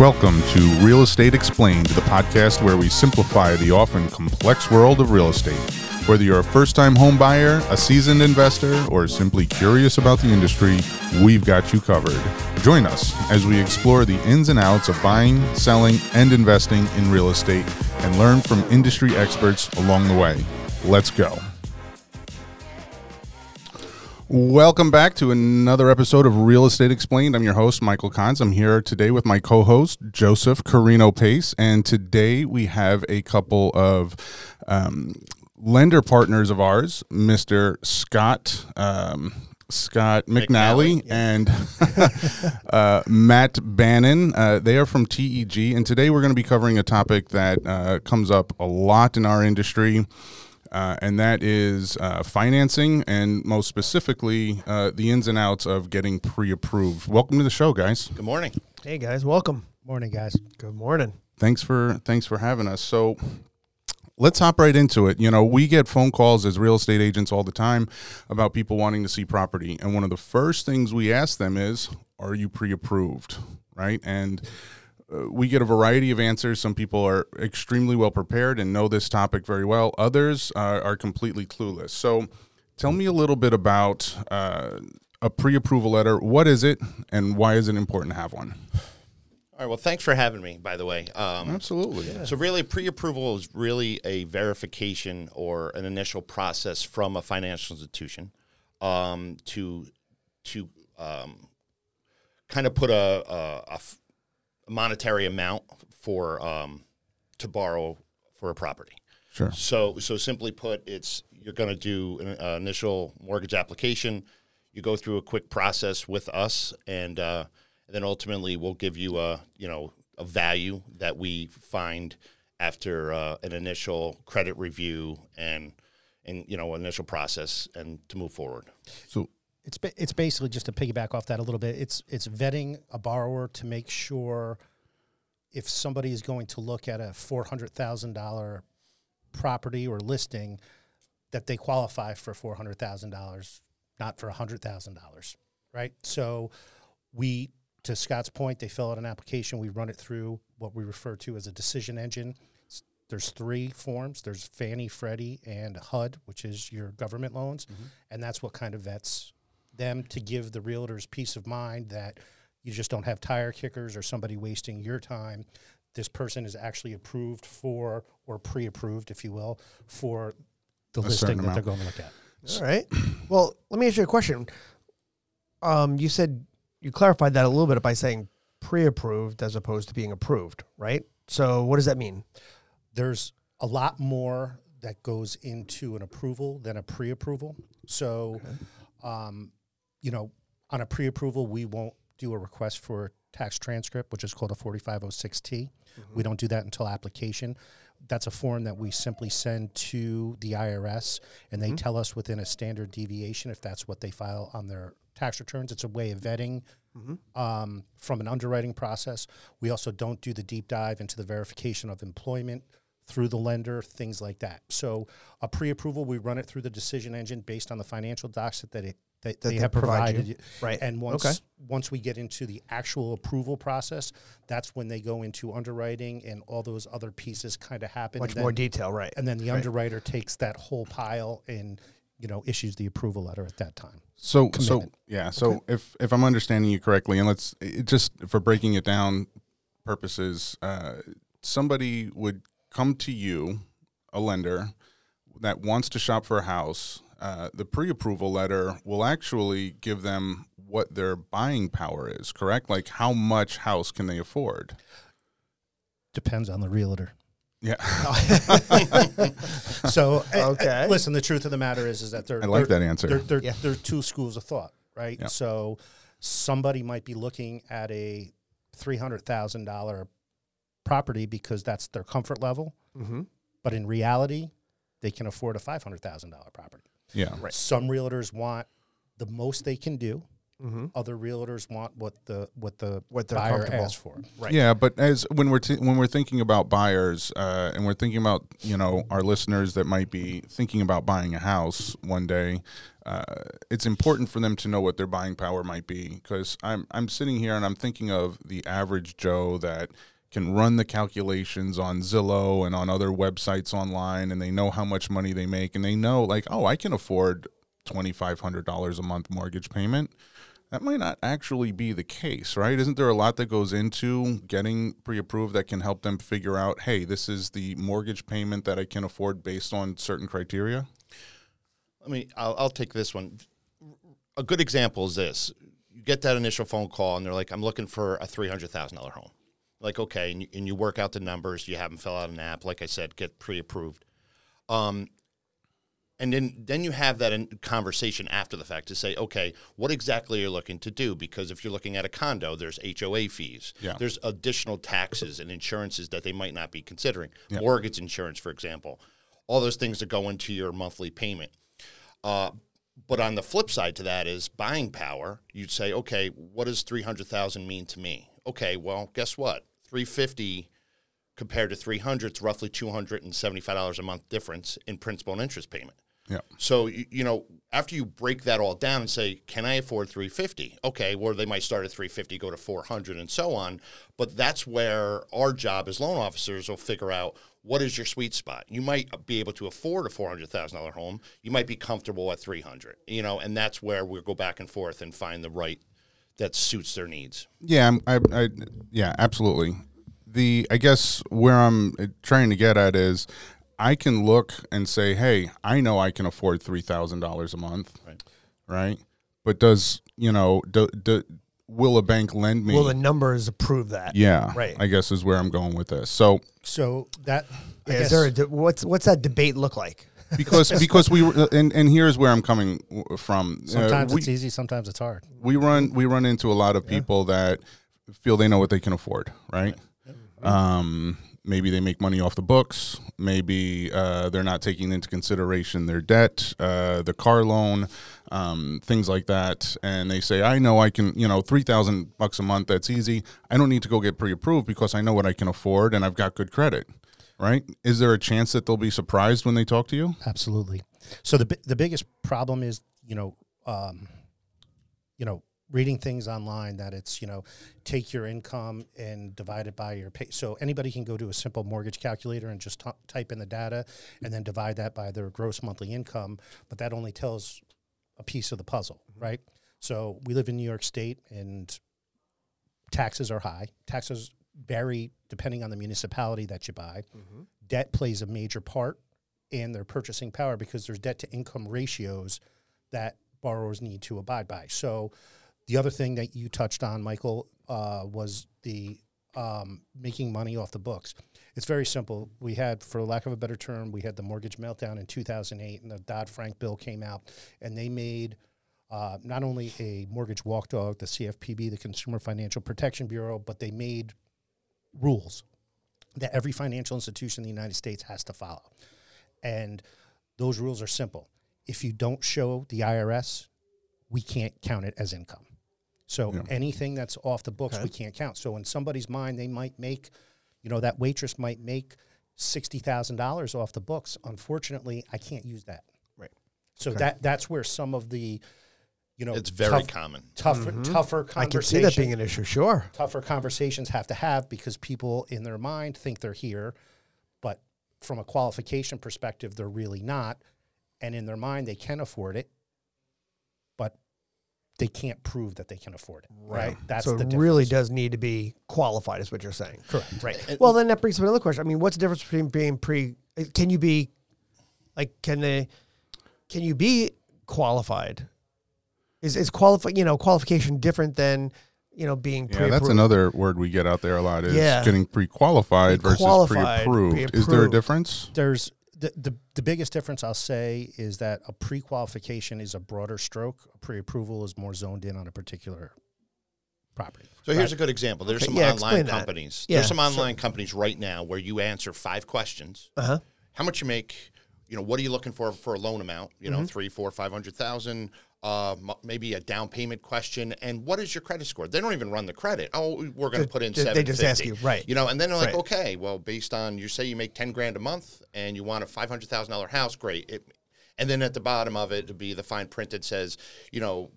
Welcome to Real Estate Explained, the podcast where we simplify the often complex world of real estate. Whether you're a first-time home buyer, a seasoned investor, or simply curious about the industry, we've got you covered. Join us as we explore the ins and outs of buying, selling, and investing in real estate and learn from industry experts along the way. Let's go. Welcome back to another episode of Real Estate Explained. I'm your host, Michael Kons. I'm here today with my co-host, Joseph Carino-Pace, and today we have a couple of lender partners of ours, Mr. Scott McNally and Matt Bannon. They are from TEG, and today we're going to be covering a topic that comes up a lot in our industry. And that is financing, and most specifically, the ins and outs of getting pre-approved. Welcome to the show, guys. Good morning. Hey, guys. Welcome. Morning, guys. Good morning. Thanks for having us. So let's hop right into it. You know, we get phone calls as real estate agents all the time about people wanting to see property. And one of the first things we ask them is, are you pre-approved, right? And we get a variety of answers. Some people are extremely well prepared and know this topic very well. Others are completely clueless. So tell me a little bit about a pre-approval letter. What is it, and why is it important to have one? All right. Well, thanks for having me, by the way. Absolutely. Yeah. So really, pre-approval is really a verification or an initial process from a financial institution to kind of put a monetary amount for to borrow for a property. Sure. So simply put, you're going to do an initial mortgage application. You go through a quick process with us, and then ultimately we'll give you a value that we find after an initial credit review and initial process and to move forward. So It's basically, just to piggyback off that a little bit, it's vetting a borrower to make sure if somebody is going to look at a $400,000 property or listing that they qualify for $400,000, not for $100,000, right? So we, to Scott's point, they fill out an application. We run it through what we refer to as a decision engine. There's three forms. There's Fannie, Freddie, and HUD, which is your government loans, mm-hmm. and that's what kind of vets them to give the realtors peace of mind that you just don't have tire kickers or somebody wasting your time. This person is actually approved for, or pre-approved, if you will, for the listing that they're going to look at. All right. Well, let me ask you a question. You said you clarified that a little bit by saying pre-approved as opposed to being approved, right? So what does that mean? There's a lot more that goes into an approval than a pre-approval. So, on a pre-approval, we won't do a request for tax transcript, which is called a 4506T. Mm-hmm. We don't do that until application. That's a form that we simply send to the IRS, and they mm-hmm. tell us within a standard deviation if that's what they file on their tax returns. It's a way of vetting mm-hmm. From an underwriting process. We also don't do the deep dive into the verification of employment through the lender, things like that. So a pre-approval, we run it through the decision engine based on the financial docs that they have provided you. Right. And once we get into the actual approval process, that's when they go into underwriting and all those other pieces kind of happen. Much more detail, right. And then the underwriter takes that whole pile and, issues the approval letter at that time. So if I'm understanding you correctly, and just for breaking it down purposes, somebody would come to you, a lender that wants to shop for a house. The pre-approval letter will actually give them what their buying power is, correct? Like, how much house can they afford? Depends on the realtor. Yeah. So, okay. Listen, the truth of the matter is that I like that answer. There are two schools of thought, right? Yeah. So somebody might be looking at a $300,000 property because that's their comfort level, mm-hmm. but in reality, they can afford a $500,000 property. Yeah, right. Some realtors want the most they can do, Mm-hmm. Other realtors want what the buyer asks for. Right. Yeah, but as when we're thinking about buyers, and we're thinking about, you know, our listeners that might be thinking about buying a house one day, it's important for them to know what their buying power might be, because I'm sitting here and I'm thinking of the average Joe that can run the calculations on Zillow and on other websites online, and they know how much money they make, and they know, like, oh, I can afford $2,500 a month mortgage payment. That might not actually be the case, right? Isn't there a lot that goes into getting pre-approved that can help them figure out, hey, this is the mortgage payment that I can afford based on certain criteria? I mean, I'll take this one. A good example is this. You get that initial phone call, and they're like, I'm looking for a $300,000 home. Like, okay, and you work out the numbers. You have them fill out an app. Like I said, get pre-approved. And then you have that in conversation after the fact to say, okay, what exactly are you looking to do? Because if you're looking at a condo, there's HOA fees. Yeah. There's additional taxes and insurances that they might not be considering. Yeah. Mortgage insurance, for example. All those things that go into your monthly payment. But on the flip side to that is buying power. You'd say, okay, what does $300,000 mean to me? Okay, well, guess what? $350 compared to $300, it's roughly $275 a month difference in principal and interest payment. Yeah. So, you know, after you break that all down and say, can I afford $350? Okay, well, they might start at $350, go to $400, and so on. But that's where our job as loan officers will figure out what is your sweet spot. You might be able to afford a $400,000 home. You might be comfortable at $300, you know, and that's where we'll go back and forth and find the right that suits their needs. Yeah, yeah, absolutely. I guess where I'm trying to get at is, I can look and say, hey, I know I can afford $3,000 a month, right? But will a bank lend me? Will the numbers approve that? Yeah, right. I guess is where I'm going with this. So that what's that debate look like? Because we and here's where I'm coming from. Sometimes it's easy, sometimes it's hard. We run into a lot of people that feel they know what they can afford, right? Yeah. Maybe they make money off the books. Maybe they're not taking into consideration their debt, the car loan, things like that. And they say, I know I can, you know, $3,000 a month. That's easy. I don't need to go get pre-approved because I know what I can afford and I've got good credit. Right? Is there a chance that they'll be surprised when they talk to you? Absolutely. So the biggest problem is, reading things online that it's, take your income and divide it by your pay. So anybody can go to a simple mortgage calculator and just type in the data and then divide that by their gross monthly income. But that only tells a piece of the puzzle, right? So we live in New York State and taxes are high. Taxes vary depending on the municipality that you buy. Mm-hmm. Debt plays a major part in their purchasing power because there's debt-to-income ratios that borrowers need to abide by. So the other thing that you touched on, Michael, was the making money off the books. It's very simple. We had, for lack of a better term, we had the mortgage meltdown in 2008, and the Dodd-Frank bill came out, and they made not only a mortgage walk dog, the CFPB, the Consumer Financial Protection Bureau, but they made rules that every financial institution in the United States has to follow. And those rules are simple. If you don't show the IRS, we can't count it as income. So anything that's off the books, we can't count. So in somebody's mind, they might make, that waitress might make $60,000 off the books. Unfortunately, I can't use that. Right. So that's where some of the, it's very common. Tougher conversations. I can see that being an issue, sure. Tougher conversations have to have because people in their mind think they're here, but from a qualification perspective, they're really not. And in their mind, they can afford it, but they can't prove that they can afford it, right? That's so the difference. It really does need to be qualified is what you're saying. Correct, right. Well, then that brings up another question. I mean, what's the difference between being can you be qualified? Is qualification different than, being pre-approved? Yeah, that's another word we get out there a lot is getting pre-qualified versus pre-approved. Is there a difference? There's the biggest difference I'll say is that a pre-qualification is a broader stroke. A pre-approval is more zoned in on a particular property. So here's a good example. There's some online companies. Yeah, there's some online companies right now where you answer 5 questions. Uh-huh. How much you make, what are you looking for a loan amount? $300,000, $400,000, $500,000. maybe a down payment question, and what is your credit score? They don't even run the credit. Oh, we're going to put in 750. They just ask you, right? You know, and then they're like, right. Okay, well, based on you say you make $10,000 a month and you want a $500,000 house, great. And then at the bottom of it to be the fine print that says, you know,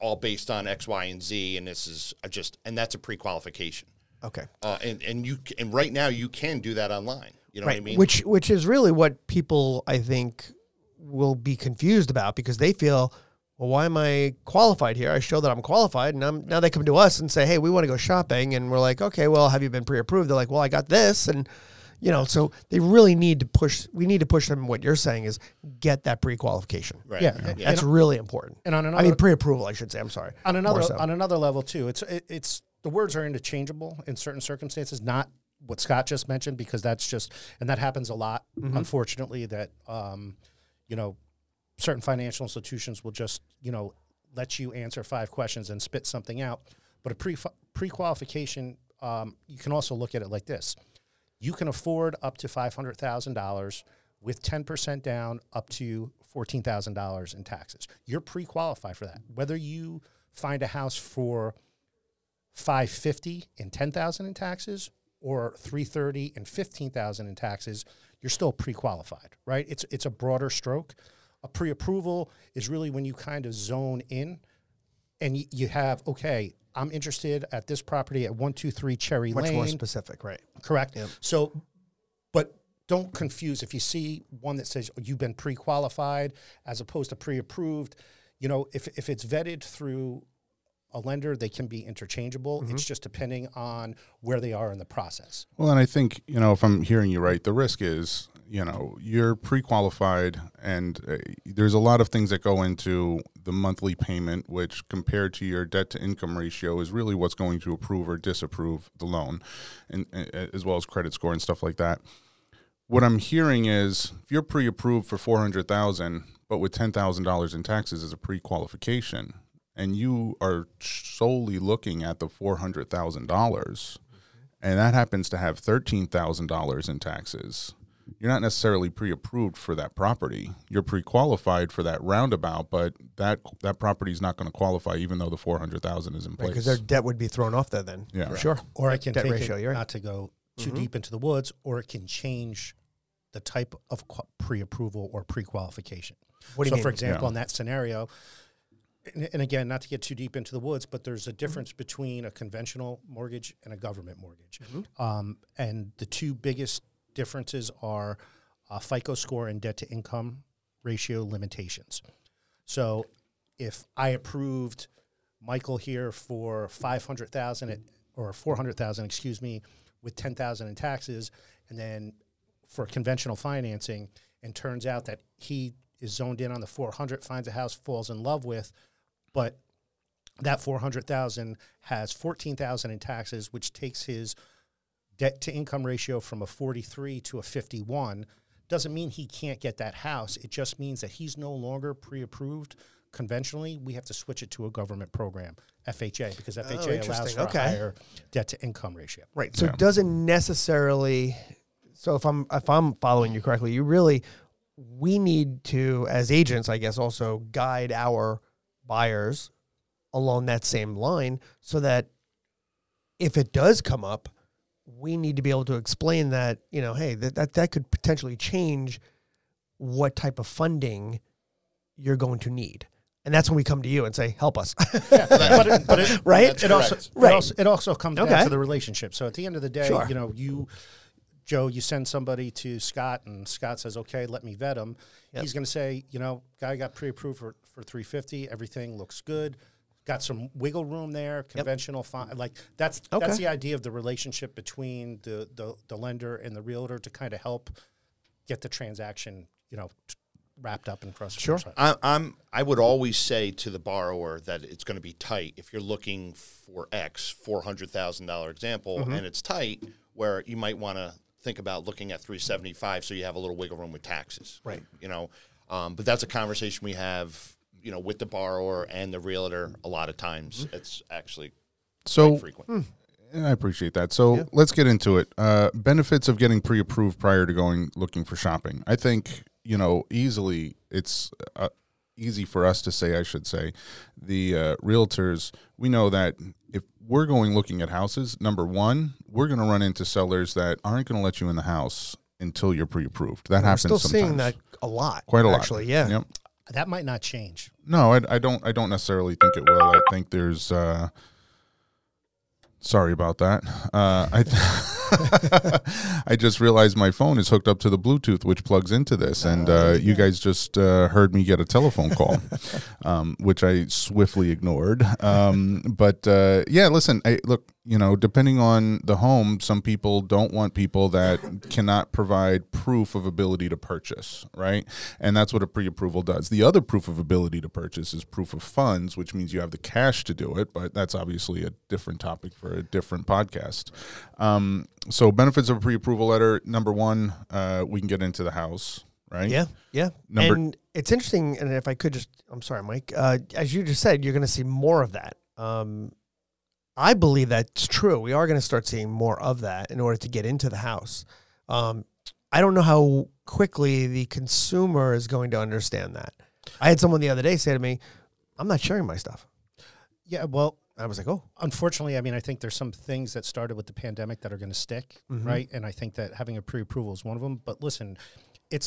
all based on X, Y, and Z, and this is just, and that's a pre-qualification. Okay. And right now you can do that online. You know right. what I mean? Which is really what people I think will be confused about because they feel. Well, why am I qualified here? I show that I'm qualified, and now they come to us and say, hey, we want to go shopping. And we're like, okay, well, have you been pre-approved? They're like, well, I got this. And, you know, so they really need to push. We need to push them. What you're saying is get that pre-qualification. Right. Yeah. Yeah. That's really important. And on another, pre-approval, I should say. I'm sorry. On another level, too, it's the words are interchangeable in certain circumstances, not what Scott just mentioned, because that's just, and that happens a lot, mm-hmm. unfortunately, that, you know, certain financial institutions will just, you know, let you answer 5 questions and spit something out. But a pre-qualification, you can also look at it like this. You can afford up to $500,000 with 10% down up to $14,000 in taxes. You're pre-qualified for that. Whether you find a house for $550 and $10,000 in taxes or $330 and $15,000 in taxes, you're still pre-qualified, right? It's a broader stroke. A pre-approval is really when you kind of zone in and you have, okay, I'm interested at this property at 123 Cherry Lane. Much more specific, right? Correct. Yep. So, but don't confuse if you see one that says you've been pre-qualified as opposed to pre-approved. You know, if it's vetted through a lender, they can be interchangeable. Mm-hmm. It's just depending on where they are in the process. Well, and I think, you know, if I'm hearing you right, the risk is, you know, you're pre-qualified and there's a lot of things that go into the monthly payment, which compared to your debt to income ratio is really what's going to approve or disapprove the loan, and as well as credit score and stuff like that. What I'm hearing is if you're pre-approved for $400,000, but with $10,000 in taxes as a pre-qualification, and you are solely looking at the $400,000, mm-hmm. and that happens to have $13,000 in taxes, you're not necessarily pre-approved for that property. You're pre-qualified for that roundabout, but that property is not going to qualify, even though the $400,000 is in place. Because their debt would be thrown off there then. Yeah, right. Sure. Or it can debt take ratio, it, right. not to go too mm-hmm. deep into the woods, or it can change the type of pre-approval or pre-qualification. What do you mean? For example, yeah. in that scenario, and again, not to get too deep into the woods, but there's a difference mm-hmm. between a conventional mortgage and a government mortgage, mm-hmm. And the two biggest differences are FICO score and debt to income ratio limitations. So if I approved Michael here for $500,000 or $400,000, excuse me, with $10,000 in taxes, and then for conventional financing, and turns out that he is zoned in on the $400,000, finds a house, falls in love with, but that $400,000 has $14,000 in taxes, which takes his debt-to-income ratio from a 43 to a 51, doesn't mean he can't get that house. It just means that he's no longer pre-approved conventionally. We have to switch it to a government program, FHA, because FHA allows for a higher debt-to-income ratio. Right. So it doesn't necessarily – so if I'm following you correctly, you really – we need to, as agents, I guess, also guide our buyers along that same line so that if it does come up, we need to be able to explain that, you know, hey, that could potentially change what type of funding you're going to need. And that's when we come to you and say, help us. Yeah, but right? It also comes down to the relationship. So at the end of the day, sure. you know, Joe, you send somebody to Scott, and Scott says, okay, let me vet him. Yep. He's going to say, you know, guy got pre-approved for $350. Everything looks good. Got some wiggle room there, conventional yep. That's the idea of the relationship between the lender and the realtor to kind of help get the transaction, you know, wrapped up and crossed. Sure. I would always say to the borrower that it's going to be tight if you're looking for X, $400,000 example, mm-hmm. and it's tight where you might want to think about looking at $375 so you have a little wiggle room with taxes. Right. You know, but that's a conversation we have, you know, with the borrower and the realtor. A lot of times it's actually quite frequent. I appreciate that. So let's get into it. Benefits of getting pre-approved prior to looking for shopping. I think, you know, easily it's easy for us to say, I should say, the realtors, we know that if we're going looking at houses, number one, we're going to run into sellers that aren't going to let you in the house until you're pre-approved. That happens sometimes. We're still seeing that a lot. Quite a lot. Actually, yeah. Yep. That might not change. No, I don't necessarily think it will. I think there's sorry about that. I just realized my phone is hooked up to the Bluetooth, which plugs into this, and you guys just heard me get a telephone call, which I swiftly ignored. But yeah, listen, look, you know, depending on the home, some people don't want people that cannot provide proof of ability to purchase, right? And that's what a pre-approval does. The other proof of ability to purchase is proof of funds, which means you have the cash to do it, but that's obviously a different topic for a different podcast. So benefits of a pre-approval letter, number one, we can get into the house, right? Yeah, yeah. And it's interesting, and if I could just, I'm sorry, Mike, as you just said, you're going to see more of that. I believe that's true. We are going to start seeing more of that in order to get into the house. I don't know how quickly the consumer is going to understand that. I had someone the other day say to me, I'm not sharing my stuff. Yeah, well, I was like, oh. Unfortunately, I mean, I think there's some things that started with the pandemic that are going to stick, mm-hmm. right? And I think that having a pre-approval is one of them. But listen, it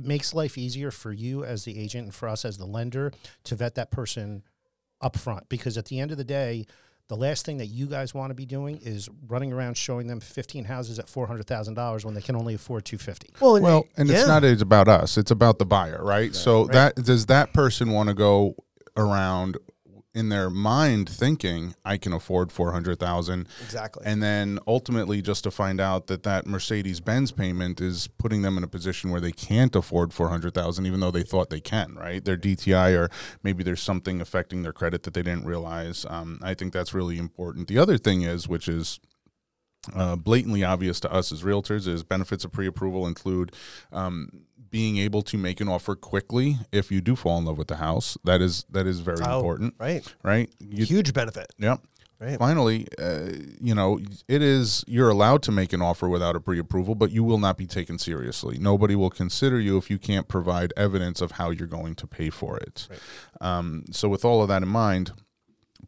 makes life easier for you as the agent and for us as the lender to vet that person up front, because at the end of the day, the last thing that you guys want to be doing is running around showing them 15 houses at $400,000 when they can only afford $250,000. Well, it's about us; it's about the buyer, right? Exactly. So right. That does that person want to go around in their mind thinking I can afford $400,000, exactly, and then ultimately just to find out that Mercedes-Benz payment is putting them in a position where they can't afford $400,000, even though they thought they can, right? Their DTI, or maybe there's something affecting their credit that they didn't realize. I think that's really important. The other thing is, which is blatantly obvious to us as realtors, is benefits of pre-approval include being able to make an offer quickly if you do fall in love with the house. That is very important. Right? Huge benefit. Yep. Right. Finally, you're allowed to make an offer without a pre-approval, but you will not be taken seriously. Nobody will consider you if you can't provide evidence of how you're going to pay for it. Right. So with all of that in mind,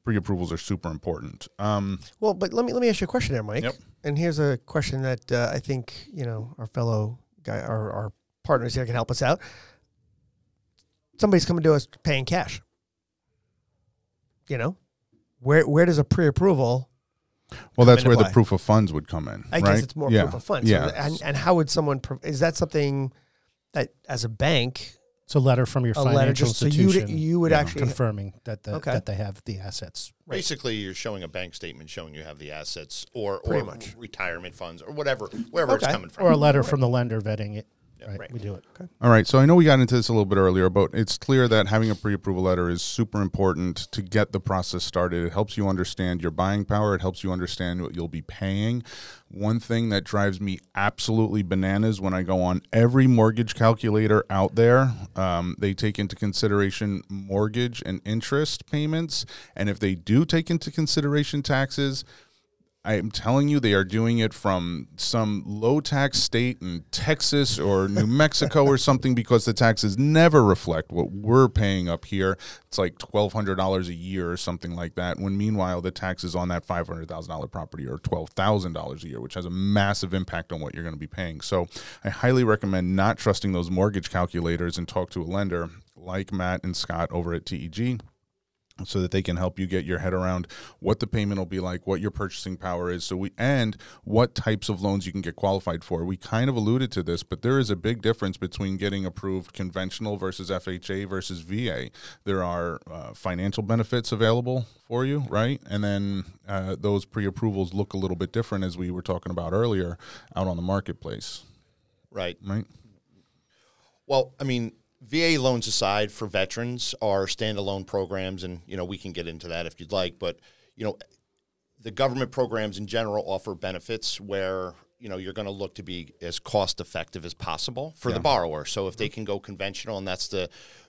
pre-approvals are super important. Well, but let me ask you a question there, Mike. Yep. And here's a question that I think, you know, our fellow guy, our partners here can help us out. Somebody's coming to us paying cash. You know, where does a pre-approval? Well, that's where the proof of funds would come in. I guess it's more proof of funds. Yeah. So and how would someone? Is that something that as a bank? It's a letter from your financial institution. So you would actually confirming that that they have the assets. Right. Basically, you're showing a bank statement showing you have the assets, or retirement funds, or wherever it's coming from, or a letter from the lender vetting it. Right, we do it. Okay. All right, so I know we got into this a little bit earlier, but it's clear that having a pre-approval letter is super important to get the process started. It helps you understand your buying power. It helps you understand what you'll be paying. One thing that drives me absolutely bananas when I go on every mortgage calculator out there, they take into consideration mortgage and interest payments, and if they do take into consideration taxes, I'm telling you, they are doing it from some low-tax state in Texas or New Mexico or something, because the taxes never reflect what we're paying up here. It's like $1,200 a year or something like that, when meanwhile the taxes on that $500,000 property are $12,000 a year, which has a massive impact on what you're going to be paying. So I highly recommend not trusting those mortgage calculators, and talk to a lender like Matt and Scott over at TEG, so that they can help you get your head around what the payment will be like, what your purchasing power is, and what types of loans you can get qualified for. We kind of alluded to this, but there is a big difference between getting approved conventional versus FHA versus VA. There are financial benefits available for you, right? And then those pre-approvals look a little bit different, as we were talking about earlier, out on the marketplace. Right. Well, I mean, VA loans aside, for veterans are standalone programs, and you know we can get into that if you'd like. But you know, the government programs in general offer benefits where you know you're going to look to be as cost effective as possible for the borrower. So if they can go conventional and that's the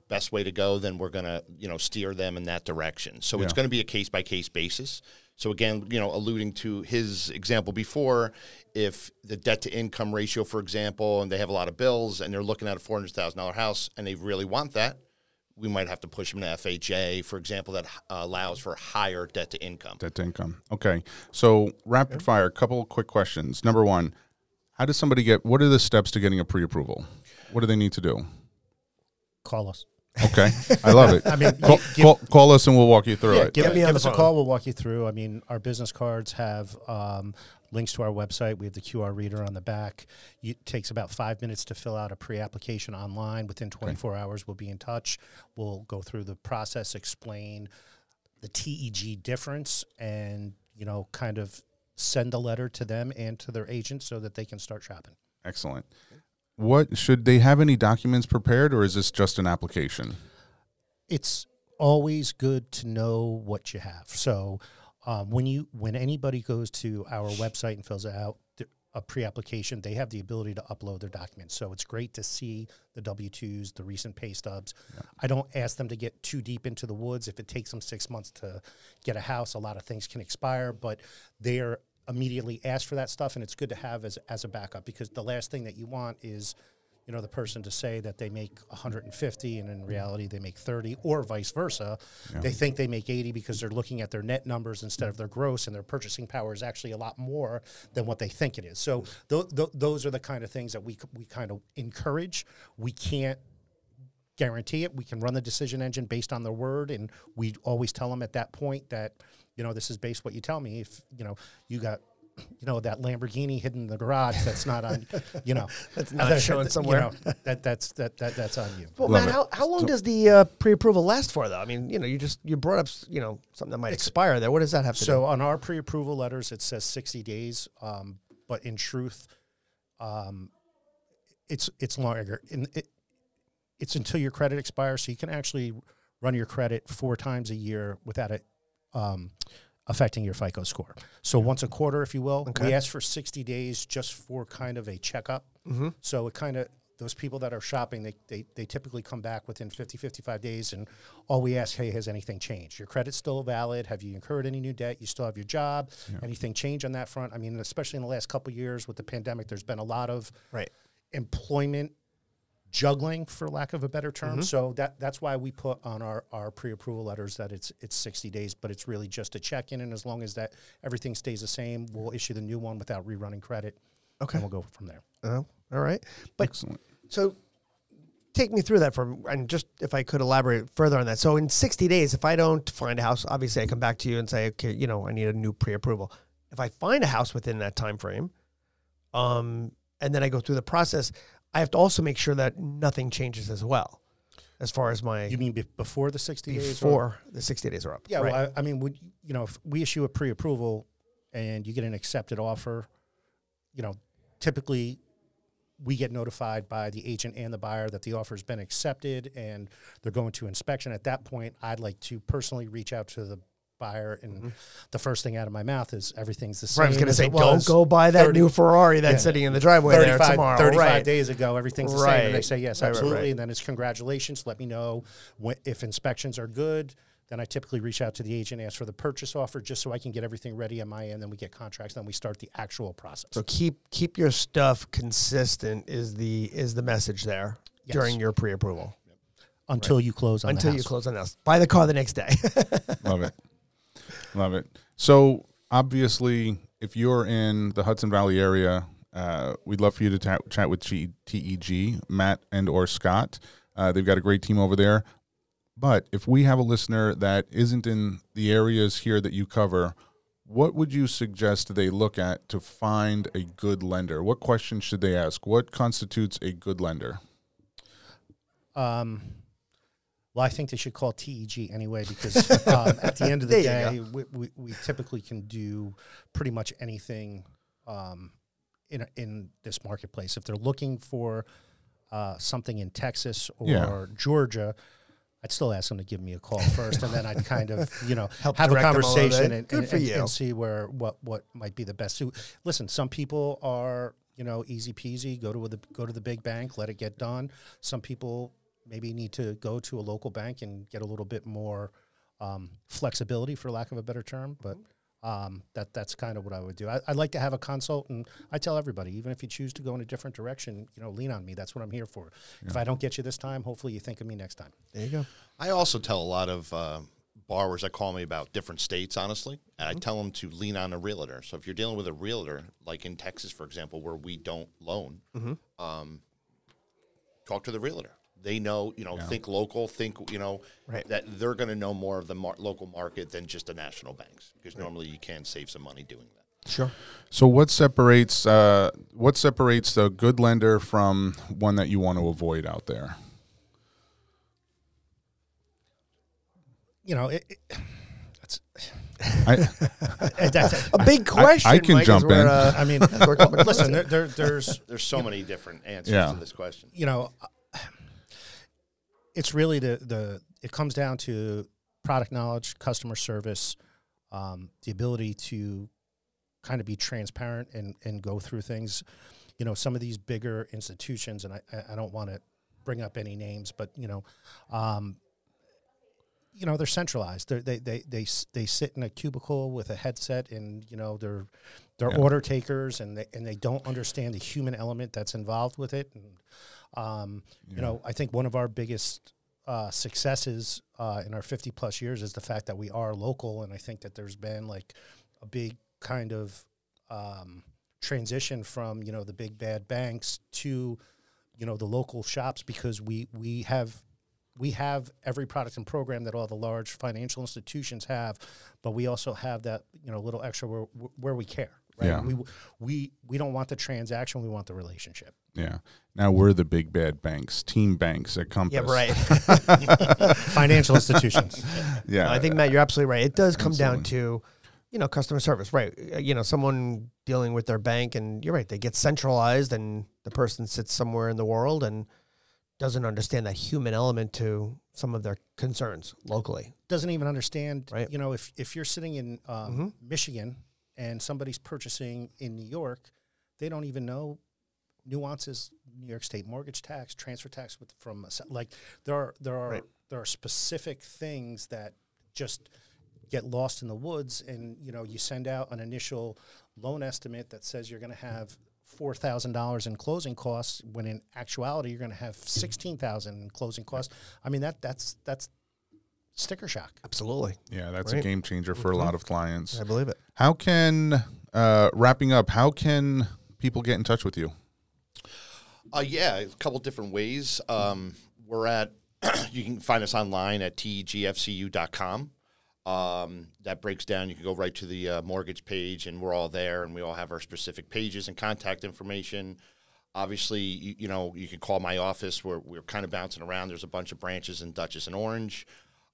best way to go, then we're going to steer them in that direction. So it's going to be a case by case basis. So again, you know, alluding to his example before, if the debt-to-income ratio, for example, and they have a lot of bills and they're looking at a $400,000 house and they really want that, we might have to push them to FHA, for example, that allows for higher debt-to-income. Debt-to-income. Okay. So rapid fire, a couple of quick questions. Number one, how does somebody get – what are the steps to getting a pre-approval? What do they need to do? Call us. Okay. I love it. I mean, call us and we'll walk you through it. Give us a call. We'll walk you through. I mean, our business cards have links to our website. We have the QR reader on the back. It takes about 5 minutes to fill out a pre-application online. Within 24 hours, we'll be in touch. We'll go through the process, explain the TEG difference, and, you know, kind of send a letter to them and to their agent so that they can start shopping. Excellent. What should they have any documents prepared, or is this just an application? It's always good to know what you have. So when anybody goes to our website and fills out a pre-application, they have the ability to upload their documents. So it's great to see the W-2s, the recent pay stubs. Yeah. I don't ask them to get too deep into the woods. If it takes them 6 months to get a house, a lot of things can expire, but they are immediately asked for that stuff, and it's good to have as a backup, because the last thing that you want is, you know, the person to say that they make 150 and in reality they make 30, or vice versa. Yeah. They think they make 80 because they're looking at their net numbers instead of their gross, and their purchasing power is actually a lot more than what they think it is. So those are the kind of things that we kind of encourage. We can't guarantee it. We can run the decision engine based on their word, and we always tell them at that point that, you know, this is based what you tell me. If, you know, you got, you know, that Lamborghini hidden in the garage, that's not on, you know, that's not showing somewhere. You know, that's on you. Well, Matt, how long does the pre-approval last for, though? I mean, you know, you brought up, you know, something that might expire there. What does that have to do? So on our pre-approval letters, it says 60 days, but in truth, it's longer. It's until your credit expires, so you can actually run your credit 4 times a year without it affecting your FICO score. So once a quarter, if you will, we ask for 60 days just for kind of a checkup. Mm-hmm. So it kind of, those people that are shopping, they typically come back within 50, 55 days, and all we ask, hey, has anything changed? Your credit's still valid? Have you incurred any new debt? You still have your job? Yeah. Anything change on that front? I mean, especially in the last couple of years with the pandemic, there's been a lot of employment juggling, for lack of a better term. Mm-hmm. So that's why we put on our pre-approval letters that it's 60 days, but it's really just a check-in, and as long as that everything stays the same, we'll issue the new one without rerunning credit. Okay. And we'll go from there. Oh, all right. But excellent. So take me through that and just if I could elaborate further on that. So in 60 days, if I don't find a house, obviously I come back to you and say, okay, you know, I need a new pre-approval. If I find a house within that time frame, and then I go through the process, I have to also make sure that nothing changes as well, as far as my... You mean before the 60 days? Before the 60 days are up. Yeah, right? Well, I mean, you know, if we issue a pre-approval and you get an accepted offer, you know, typically we get notified by the agent and the buyer that the offer's been accepted and they're going to inspection. At that point, I'd like to personally reach out to the buyer, and the first thing out of my mouth is everything's the same. I was going to say, don't go buy that new Ferrari that's sitting in the driveway there tomorrow. 35 days ago, everything's the same. And they say, yes, absolutely. Right. And then it's congratulations. Let me know if inspections are good. Then I typically reach out to the agent, ask for the purchase offer just so I can get everything ready on my end. Then we get contracts. Then we start the actual process. So keep your stuff consistent is the message there during your pre-approval. Yep. Until you close on the house. Until you close on the house. Buy the car the next day. Love it. Love it. So obviously, if you're in the Hudson Valley area, we'd love for you to chat with TEG, Matt and or Scott. They've got a great team over there. But if we have a listener that isn't in the areas here that you cover, what would you suggest they look at to find a good lender? What questions should they ask? What constitutes a good lender? Well, I think they should call TEG anyway, because at the end of the day, we typically can do pretty much anything in this marketplace. If they're looking for something in Texas or Georgia, I'd still ask them to give me a call first, and then I'd kind of, you know, have a conversation and see where what might be the best. So, listen, some people are, you know, easy peasy. Go to the big bank, let it get done. Some people maybe need to go to a local bank and get a little bit more flexibility, for lack of a better term. But That's kind of what I would do. I'd like to have a consult, and I tell everybody, even if you choose to go in a different direction, you know, lean on me. That's what I'm here for. Yeah. If I don't get you this time, hopefully you think of me next time. There you go. I also tell a lot of borrowers that call me about different states, honestly, and I tell them to lean on a realtor. So if you're dealing with a realtor, like in Texas, for example, where we don't loan, talk to the realtor. They know, you know, think local, think, you know, that they're going to know more of the local market than just the national banks, because normally you can save some money doing that. Sure. So what separates the good lender from one that you want to avoid out there? You know, that's a big question. I can jump in. I mean, listen, there's so many different answers to this question. You know, it's really it comes down to product knowledge, customer service, the ability to kind of be transparent and go through things. You know, some of these bigger institutions, and I don't want to bring up any names, but you know, they're centralized. They sit in a cubicle with a headset, and you know they're order takers, and they don't understand the human element that's involved with it. And you know, I think one of our biggest successes in our 50 plus years is the fact that we are local, and I think that there's been like a big kind of transition from, you know, the big bad banks to, you know, the local shops, because we have every product and program that all the large financial institutions have, but we also have that, you know, little extra where we care. Right? Yeah. We don't want the transaction. We want the relationship. Yeah. Now we're the big bad banks, team banks at Compass. Yeah, right. Financial institutions. Yeah. No, I think, Matt, you're absolutely right. It does come down to, you know, customer service, right? You know, someone dealing with their bank, and you're right, they get centralized, and the person sits somewhere in the world and doesn't understand that human element to some of their concerns locally. Doesn't even understand, right? You know, if you're sitting in Michigan and somebody's purchasing in New York, they don't even know nuances, New York State mortgage tax, transfer tax there are specific things that just get lost in the woods. And, you know, you send out an initial loan estimate that says you're going to have $4,000 in closing costs, when in actuality you're going to have $16,000 in closing costs. I mean, that's sticker shock. Absolutely. Yeah, that's a game changer for a lot of clients. I believe it. How can, wrapping up, how can people get in touch with you? Yeah, a couple different ways. You can find us online at tegfcu.com. That breaks down. You can go right to the mortgage page, and we're all there, and we all have our specific pages and contact information. Obviously, you know, you can call my office. We're kind of bouncing around. There's a bunch of branches in Dutchess and Orange.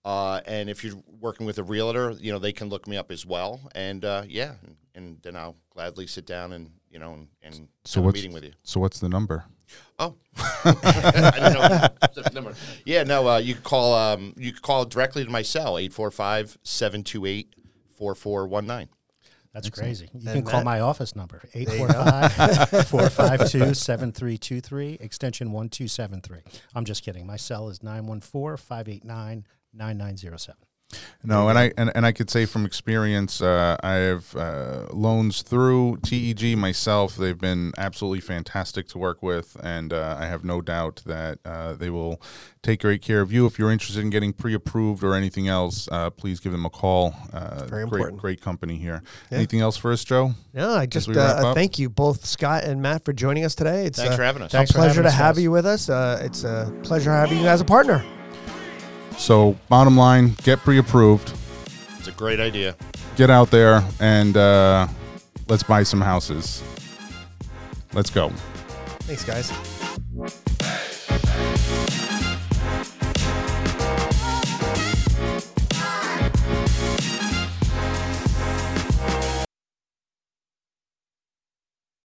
And if you're working with a realtor, you know, they can look me up as well. And, and then I'll gladly sit down and, you know, and have a meeting with you. So what's the number? Oh, I didn't know the number. Yeah, no, you can call directly to my cell, 845-728-4419. That's crazy. You can call my office number, 845-452-7323, extension 1273. I'm just kidding. My cell is 914-589-9907. No, and I could say from experience, I have loans through TEG myself. They've been absolutely fantastic to work with, and I have no doubt that they will take great care of you. If you're interested in getting pre-approved or anything else, please give them a call. Very important. Great company here. Yeah. Anything else for us, Joe? No, I just thank you both, Scott and Matt, for joining us today. Thanks for having us. It's a pleasure to have you with us. It's a pleasure having you as a partner. So bottom line, get pre-approved. It's a great idea. Get out there and let's buy some houses. Let's go. Thanks, guys.